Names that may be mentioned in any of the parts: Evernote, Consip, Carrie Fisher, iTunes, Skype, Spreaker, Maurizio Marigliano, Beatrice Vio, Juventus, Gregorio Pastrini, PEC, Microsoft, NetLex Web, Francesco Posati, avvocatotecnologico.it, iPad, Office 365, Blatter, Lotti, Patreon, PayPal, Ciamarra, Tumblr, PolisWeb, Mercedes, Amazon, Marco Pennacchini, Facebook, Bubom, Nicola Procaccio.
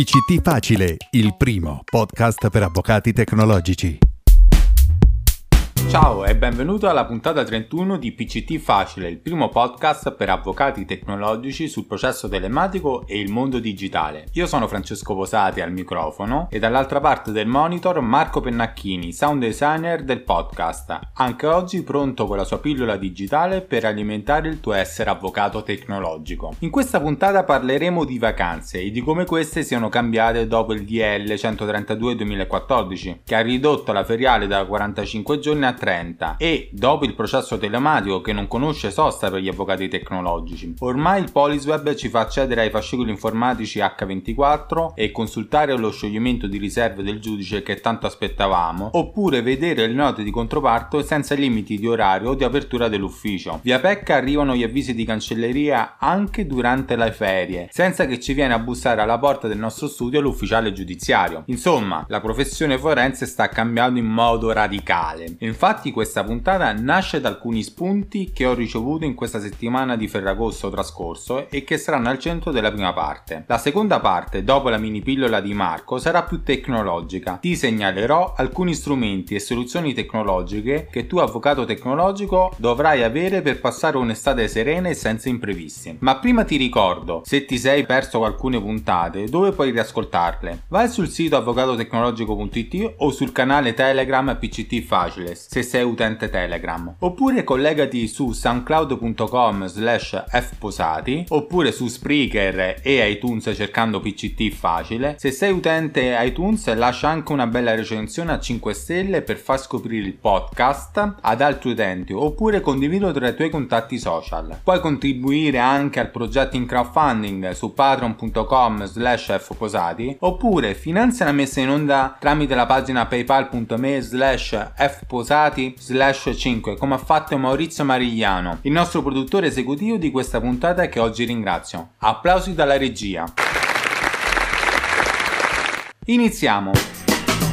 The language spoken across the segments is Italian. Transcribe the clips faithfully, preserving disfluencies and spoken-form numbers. P C T Facile, il primo podcast per avvocati tecnologici. Ciao e benvenuto alla puntata trentuno di P C T Facile, il primo podcast per avvocati tecnologici sul processo telematico e il mondo digitale. Io sono Francesco Posati al microfono e dall'altra parte del monitor Marco Pennacchini, sound designer del podcast. Anche oggi pronto con la sua pillola digitale per alimentare il tuo essere avvocato tecnologico. In questa puntata parleremo di vacanze e di come queste siano cambiate dopo il D L centotrentadue duemilaquattordici, che ha ridotto la feriale da quarantacinque giorni a trenta, e dopo il processo telematico che non conosce sosta per gli avvocati tecnologici. Ormai il PolisWeb ci fa accedere ai fascicoli informatici acca ventiquattro e consultare lo scioglimento di riserve del giudice che tanto aspettavamo, oppure vedere le note di controparto senza limiti di orario o di apertura dell'ufficio. Via P E C arrivano gli avvisi di cancelleria anche durante le ferie, senza che ci viene a bussare alla porta del nostro studio l'ufficiale giudiziario. Insomma, la professione forense sta cambiando in modo radicale. Infatti Infatti questa puntata nasce da alcuni spunti che ho ricevuto in questa settimana di Ferragosto trascorso e che saranno al centro della prima parte. La seconda parte, dopo la mini pillola di Marco, sarà più tecnologica. Ti segnalerò alcuni strumenti e soluzioni tecnologiche che tu, avvocato tecnologico, dovrai avere per passare un'estate serena e senza imprevisti. Ma prima ti ricordo, se ti sei perso alcune puntate, dove puoi riascoltarle? Vai sul sito avvocatotecnologico punto it o sul canale Telegram P C T Facile, se sei utente Telegram, oppure collegati su soundcloud punto com slash fposati, oppure su Spreaker e iTunes cercando P C T Facile. Se sei utente iTunes, lascia anche una bella recensione a cinque stelle per far scoprire il podcast ad altri utenti, oppure condividilo tra i tuoi contatti social. Puoi contribuire anche al progetto in crowdfunding su patreon punto com slash fposati, oppure finanzia la messa in onda tramite la pagina paypal punto me slash fposati slash cinque, come ha fatto Maurizio Marigliano, il nostro produttore esecutivo di questa puntata, che oggi ringrazio. Applausi dalla regia. Iniziamo.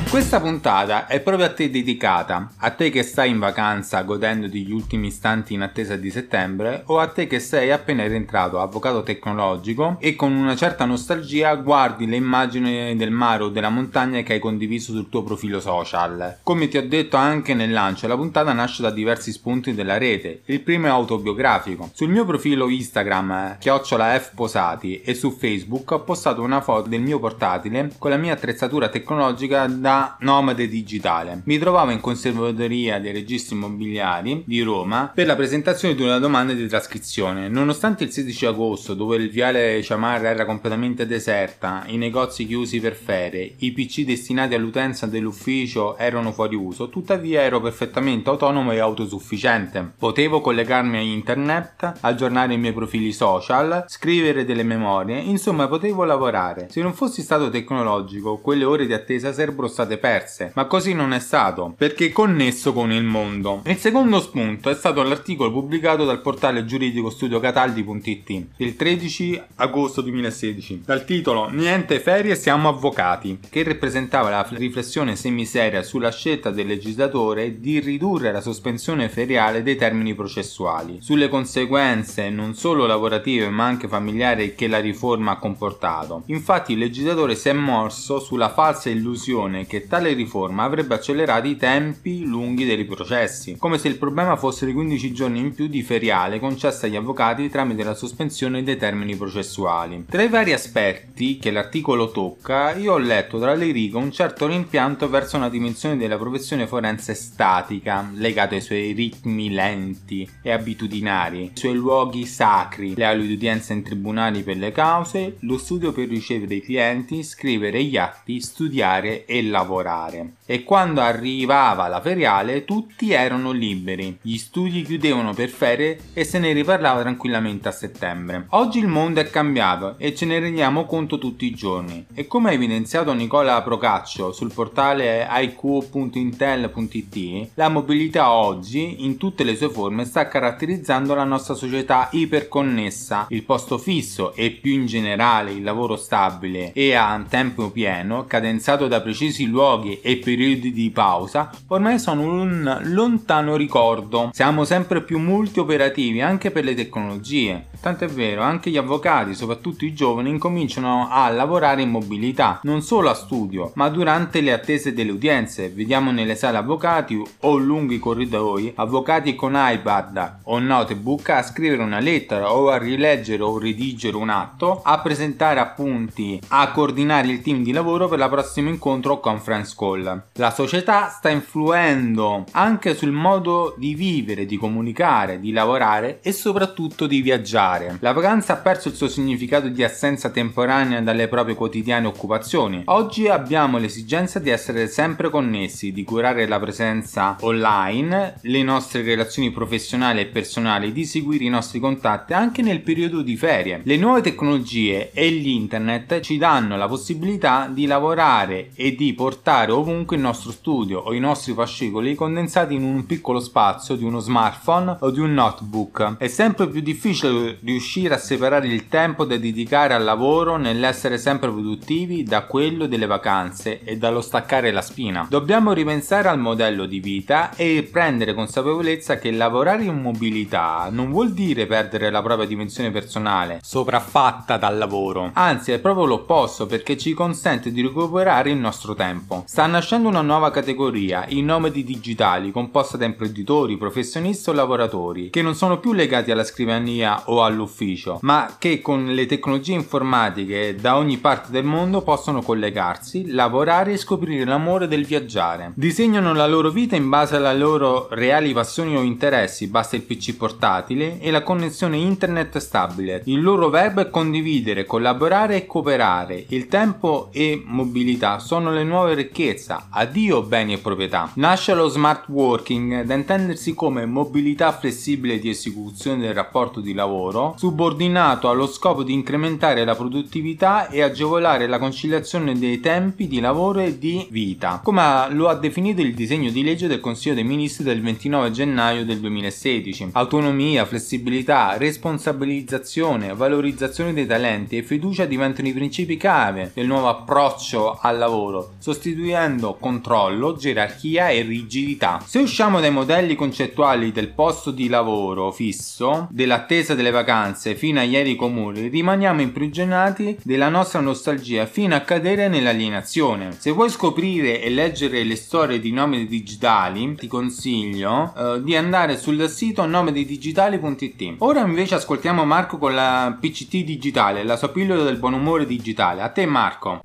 Questa puntata è proprio a te dedicata, a te che stai in vacanza godendo degli ultimi istanti in attesa di settembre, o a te che sei appena rientrato avvocato tecnologico e con una certa nostalgia guardi le immagini del mare o della montagna che hai condiviso sul tuo profilo social. Come ti ho detto anche nel lancio, la puntata nasce da diversi spunti della rete. Il primo è autobiografico. Sul mio profilo Instagram, chiocciola fposati, e su Facebook ho postato una foto del mio portatile con la mia attrezzatura tecnologica da nomade digitale. Mi trovavo in conservatoria dei registri immobiliari di Roma per la presentazione di una domanda di trascrizione. Nonostante il sedici agosto, dove il viale Ciamarra era completamente deserta, i negozi chiusi per ferie, i P C destinati all'utenza dell'ufficio erano fuori uso, tuttavia ero perfettamente autonomo e autosufficiente. Potevo collegarmi a internet, aggiornare i miei profili social, scrivere delle memorie, insomma potevo lavorare. Se non fossi stato tecnologico, quelle ore di attesa sarebbero state perse, ma così non è stato, perché connesso con il mondo. Il secondo spunto è stato l'articolo pubblicato dal portale giuridico studio Cataldi punto it il tredici agosto duemilasedici, dal titolo "Niente ferie, siamo avvocati", che rappresentava la riflessione semiseria sulla scelta del legislatore di ridurre la sospensione feriale dei termini processuali, sulle conseguenze non solo lavorative ma anche familiari che la riforma ha comportato. Infatti il legislatore si è mosso sulla falsa illusione che tale riforma avrebbe accelerato i tempi lunghi dei processi, come se il problema fossero i quindici giorni in più di feriale concessa agli avvocati tramite la sospensione dei termini processuali. Tra i vari aspetti che l'articolo tocca, io ho letto tra le righe un certo rimpianto verso una dimensione della professione forense statica, legata ai suoi ritmi lenti e abitudinari, ai suoi luoghi sacri, le udienze in tribunali per le cause, lo studio per ricevere i clienti, scrivere gli atti, studiare e lavorare. lavorare. E quando arrivava la feriale tutti erano liberi, gli studi chiudevano per ferie e se ne riparlava tranquillamente a settembre. Oggi il mondo è cambiato e ce ne rendiamo conto tutti i giorni, e come ha evidenziato Nicola Procaccio sul portale i q punto intel punto it, la mobilità oggi in tutte le sue forme sta caratterizzando la nostra società iperconnessa. Il posto fisso e più in generale il lavoro stabile e a tempo pieno, cadenzato da precisi luoghi e periodi di pausa, ormai sono un lontano ricordo. Siamo sempre più multioperativi anche per le tecnologie, Tant'è vero, anche gli avvocati, soprattutto i giovani, incominciano a lavorare in mobilità, non solo a studio, ma durante le attese delle udienze. Vediamo nelle sale avvocati o lunghi corridoi avvocati con iPad o notebook a scrivere una lettera o a rileggere o redigere un atto, a presentare appunti, a coordinare il team di lavoro per la prossima incontro o conference call. La società sta influendo anche sul modo di vivere, di comunicare, di lavorare e soprattutto di viaggiare. La vacanza ha perso il suo significato di assenza temporanea dalle proprie quotidiane occupazioni. Oggi abbiamo l'esigenza di essere sempre connessi, di curare la presenza online, le nostre relazioni professionali e personali, di seguire i nostri contatti anche nel periodo di ferie. Le nuove tecnologie e l'internet ci danno la possibilità di lavorare e di portare ovunque il nostro studio o i nostri fascicoli condensati in un piccolo spazio di uno smartphone o di un notebook. È sempre più difficile riuscire a separare il tempo da dedicare al lavoro nell'essere sempre produttivi da quello delle vacanze e dallo staccare la spina. Dobbiamo ripensare al modello di vita e prendere consapevolezza che lavorare in mobilità non vuol dire perdere la propria dimensione personale, sopraffatta dal lavoro. Anzi, è proprio l'opposto, perché ci consente di recuperare il nostro tempo. Sta nascendo una nuova categoria, i nomadi digitali, composta da imprenditori, professionisti o lavoratori, che non sono più legati alla scrivania o all'ufficio, ma che con le tecnologie informatiche da ogni parte del mondo possono collegarsi, lavorare e scoprire l'amore del viaggiare. Disegnano la loro vita in base alle loro reali passioni o interessi, basta il P C portatile e la connessione internet stabile. Il loro verbo è condividere, collaborare e cooperare. Il tempo e mobilità sono le nuove ricchezze, addio beni e proprietà. Nasce lo smart working, da intendersi come mobilità flessibile di esecuzione del rapporto di lavoro, subordinato allo scopo di incrementare la produttività e agevolare la conciliazione dei tempi di lavoro e di vita, come lo ha definito il disegno di legge del Consiglio dei Ministri del ventinove gennaio del duemilasedici. Autonomia, flessibilità, responsabilizzazione, valorizzazione dei talenti e fiducia diventano i principi chiave del nuovo approccio al lavoro, sostituendo controllo, gerarchia e rigidità. Se usciamo dai modelli concettuali del posto di lavoro fisso, dell'attesa delle vacanze fino agli aerei comuni, rimaniamo imprigionati della nostra nostalgia fino a cadere nell'alienazione. Se vuoi scoprire e leggere le storie di nomadi digitali, ti consiglio eh, di andare sul sito nomedidigitali punto it. Ora invece ascoltiamo Marco con la P C T digitale, la sua pillola del buon umore digitale. A te, Marco.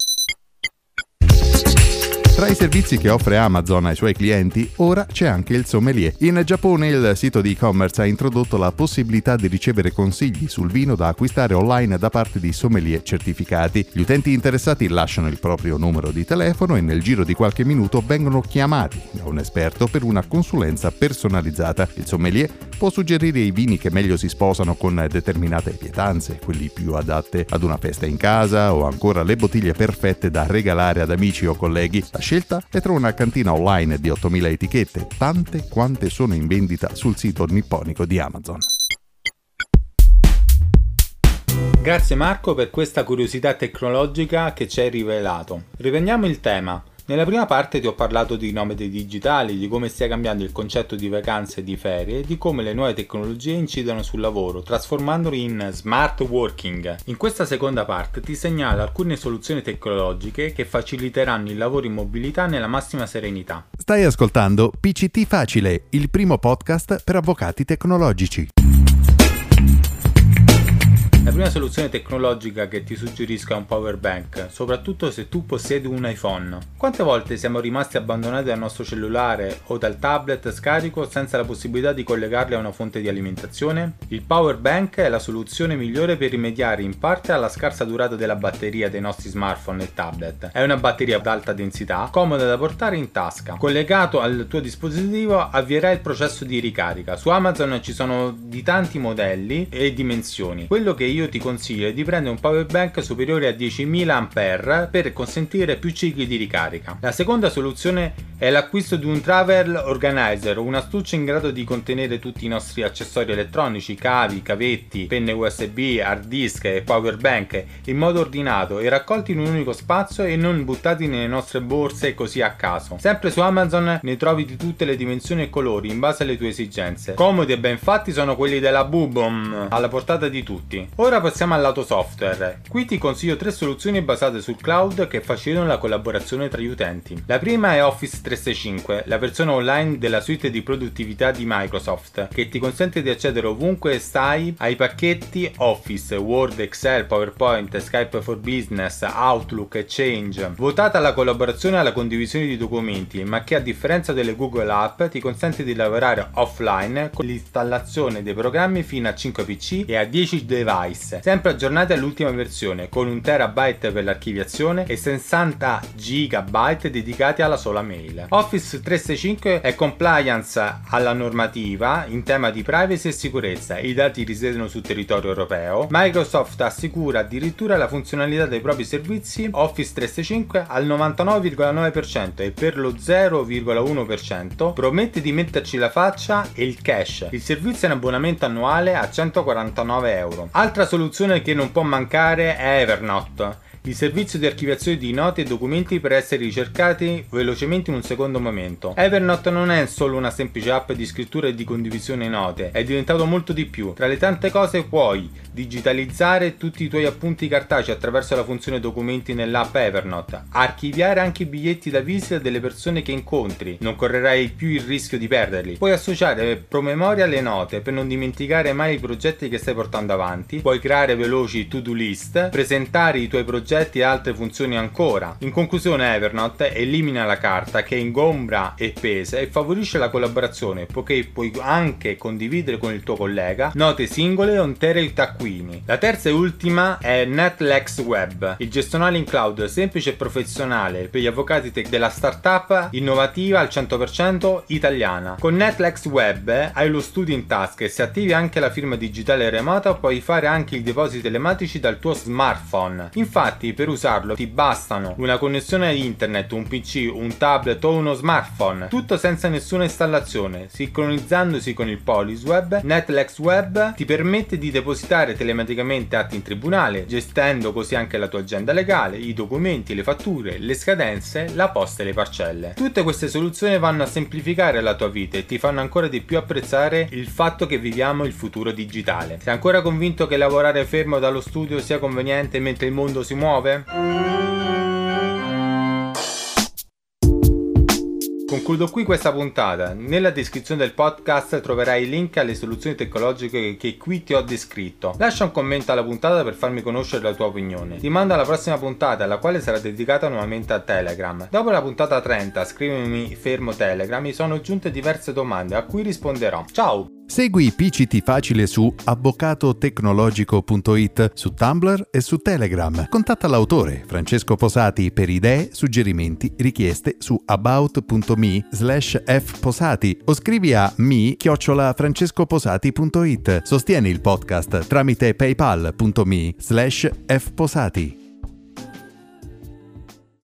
Tra i servizi che offre Amazon ai suoi clienti, ora c'è anche il sommelier. In Giappone il sito di e-commerce ha introdotto la possibilità di ricevere consigli sul vino da acquistare online da parte di sommelier certificati. Gli utenti interessati lasciano il proprio numero di telefono e nel giro di qualche minuto vengono chiamati da un esperto per una consulenza personalizzata. Il sommelier può suggerire i vini che meglio si sposano con determinate pietanze, quelli più adatte ad una festa in casa o ancora le bottiglie perfette da regalare ad amici o colleghi. La scelta è tra una cantina online di ottomila etichette, tante quante sono in vendita sul sito nipponico di Amazon. Grazie Marco per questa curiosità tecnologica che ci hai rivelato. Riprendiamo il tema. Nella prima parte ti ho parlato di nomadi digitali, di come stia cambiando il concetto di vacanze e di ferie e di come le nuove tecnologie incidono sul lavoro, trasformandoli in smart working. In questa seconda parte ti segnalo alcune soluzioni tecnologiche che faciliteranno il lavoro in mobilità nella massima serenità. Stai ascoltando P C T Facile, il primo podcast per avvocati tecnologici. La prima soluzione tecnologica che ti suggerisco è un power bank, soprattutto se tu possiedi un iPhone. Quante volte siamo rimasti abbandonati dal nostro cellulare o dal tablet scarico senza la possibilità di collegarli a una fonte di alimentazione? Il power bank è la soluzione migliore per rimediare in parte alla scarsa durata della batteria dei nostri smartphone e tablet. È una batteria ad alta densità, comoda da portare in tasca. Collegato al tuo dispositivo avvierai il processo di ricarica. Su Amazon ci sono di tanti modelli e dimensioni. Quello che io ti consiglio di prendere un power bank superiore a diecimila ampere per consentire più cicli di ricarica. La seconda soluzione è l'acquisto di un Travel Organizer, un'astuccia in grado di contenere tutti i nostri accessori elettronici, cavi, cavetti, penne U S B, hard disk e power bank in modo ordinato e raccolti in un unico spazio e non buttati nelle nostre borse così a caso. Sempre su Amazon ne trovi di tutte le dimensioni e colori in base alle tue esigenze. Comodi e ben fatti sono quelli della Bubom, alla portata di tutti. Ora passiamo al lato software. Qui ti consiglio tre soluzioni basate sul cloud che facilitano la collaborazione tra gli utenti. La prima è Office trecentosessantacinque, la versione online della suite di produttività di Microsoft, che ti consente di accedere ovunque stai ai pacchetti Office, Word, Excel, PowerPoint, Skype for Business, Outlook, Exchange. Votata alla collaborazione e alla condivisione di documenti, ma che a differenza delle Google App ti consente di lavorare offline con l'installazione dei programmi fino a cinque P C e a dieci device, sempre aggiornati all'ultima versione, con un terabyte per l'archiviazione e sessanta gigabyte dedicati alla sola mail. Office trecentosessantacinque è compliance alla normativa in tema di privacy e sicurezza. I dati risiedono sul territorio europeo. Microsoft assicura addirittura la funzionalità dei propri servizi Office trecentosessantacinque al novantanove virgola nove per cento e per lo zero virgola uno per cento promette di metterci la faccia e il cash. Il servizio è un abbonamento annuale a centoquarantanove euro. Altra soluzione che non può mancare è Evernote, il servizio di archiviazione di note e documenti per essere ricercati velocemente in un secondo momento. Evernote non è solo una semplice app di scrittura e di condivisione note, è diventato molto di più. Tra le tante cose puoi digitalizzare tutti i tuoi appunti cartacei attraverso la funzione documenti nell'app Evernote, archiviare anche i biglietti da visita delle persone che incontri, non correrai più il rischio di perderli, puoi associare promemoria alle note per non dimenticare mai i progetti che stai portando avanti, puoi creare veloci to-do list, presentare i tuoi progetti e altre funzioni ancora. In conclusione, Evernote elimina la carta che ingombra e pesa e favorisce la collaborazione, poiché puoi anche condividere con il tuo collega note singole o intere taccuini. La terza e ultima è NetLex Web, il gestionale in cloud semplice e professionale per gli avvocati tech della startup innovativa al cento per cento italiana. Con NetLex Web hai lo studio in tasca e se attivi anche la firma digitale remota puoi fare anche i depositi telematici dal tuo smartphone. Infatti per usarlo ti bastano una connessione internet, un P C, un tablet o uno smartphone, tutto senza nessuna installazione. Sincronizzandosi con il PolisWeb, NetLex Web ti permette di depositare telematicamente atti in tribunale, gestendo così anche la tua agenda legale, i documenti, le fatture, le scadenze, la posta e le parcelle. Tutte queste soluzioni vanno a semplificare la tua vita e ti fanno ancora di più apprezzare il fatto che viviamo il futuro digitale. Sei ancora convinto che lavorare fermo dallo studio sia conveniente mentre il mondo si muove? Concludo qui questa puntata. Nella descrizione del podcast troverai il link alle soluzioni tecnologiche che qui ti ho descritto. Lascia un commento alla puntata per farmi conoscere la tua opinione. Ti mando alla prossima puntata, la quale sarà dedicata nuovamente a Telegram. Dopo la puntata trenta, scrivimi fermo Telegram, mi sono aggiunte diverse domande a cui risponderò. Ciao! Segui P C T Facile su avvocato tecnologico punto it, su Tumblr e su Telegram. Contatta l'autore Francesco Posati per idee, suggerimenti, richieste su about punto me slash f posati o scrivi a mi chiocciola francescoposati punto it. Sostieni il podcast tramite paypal punto me slash f posati.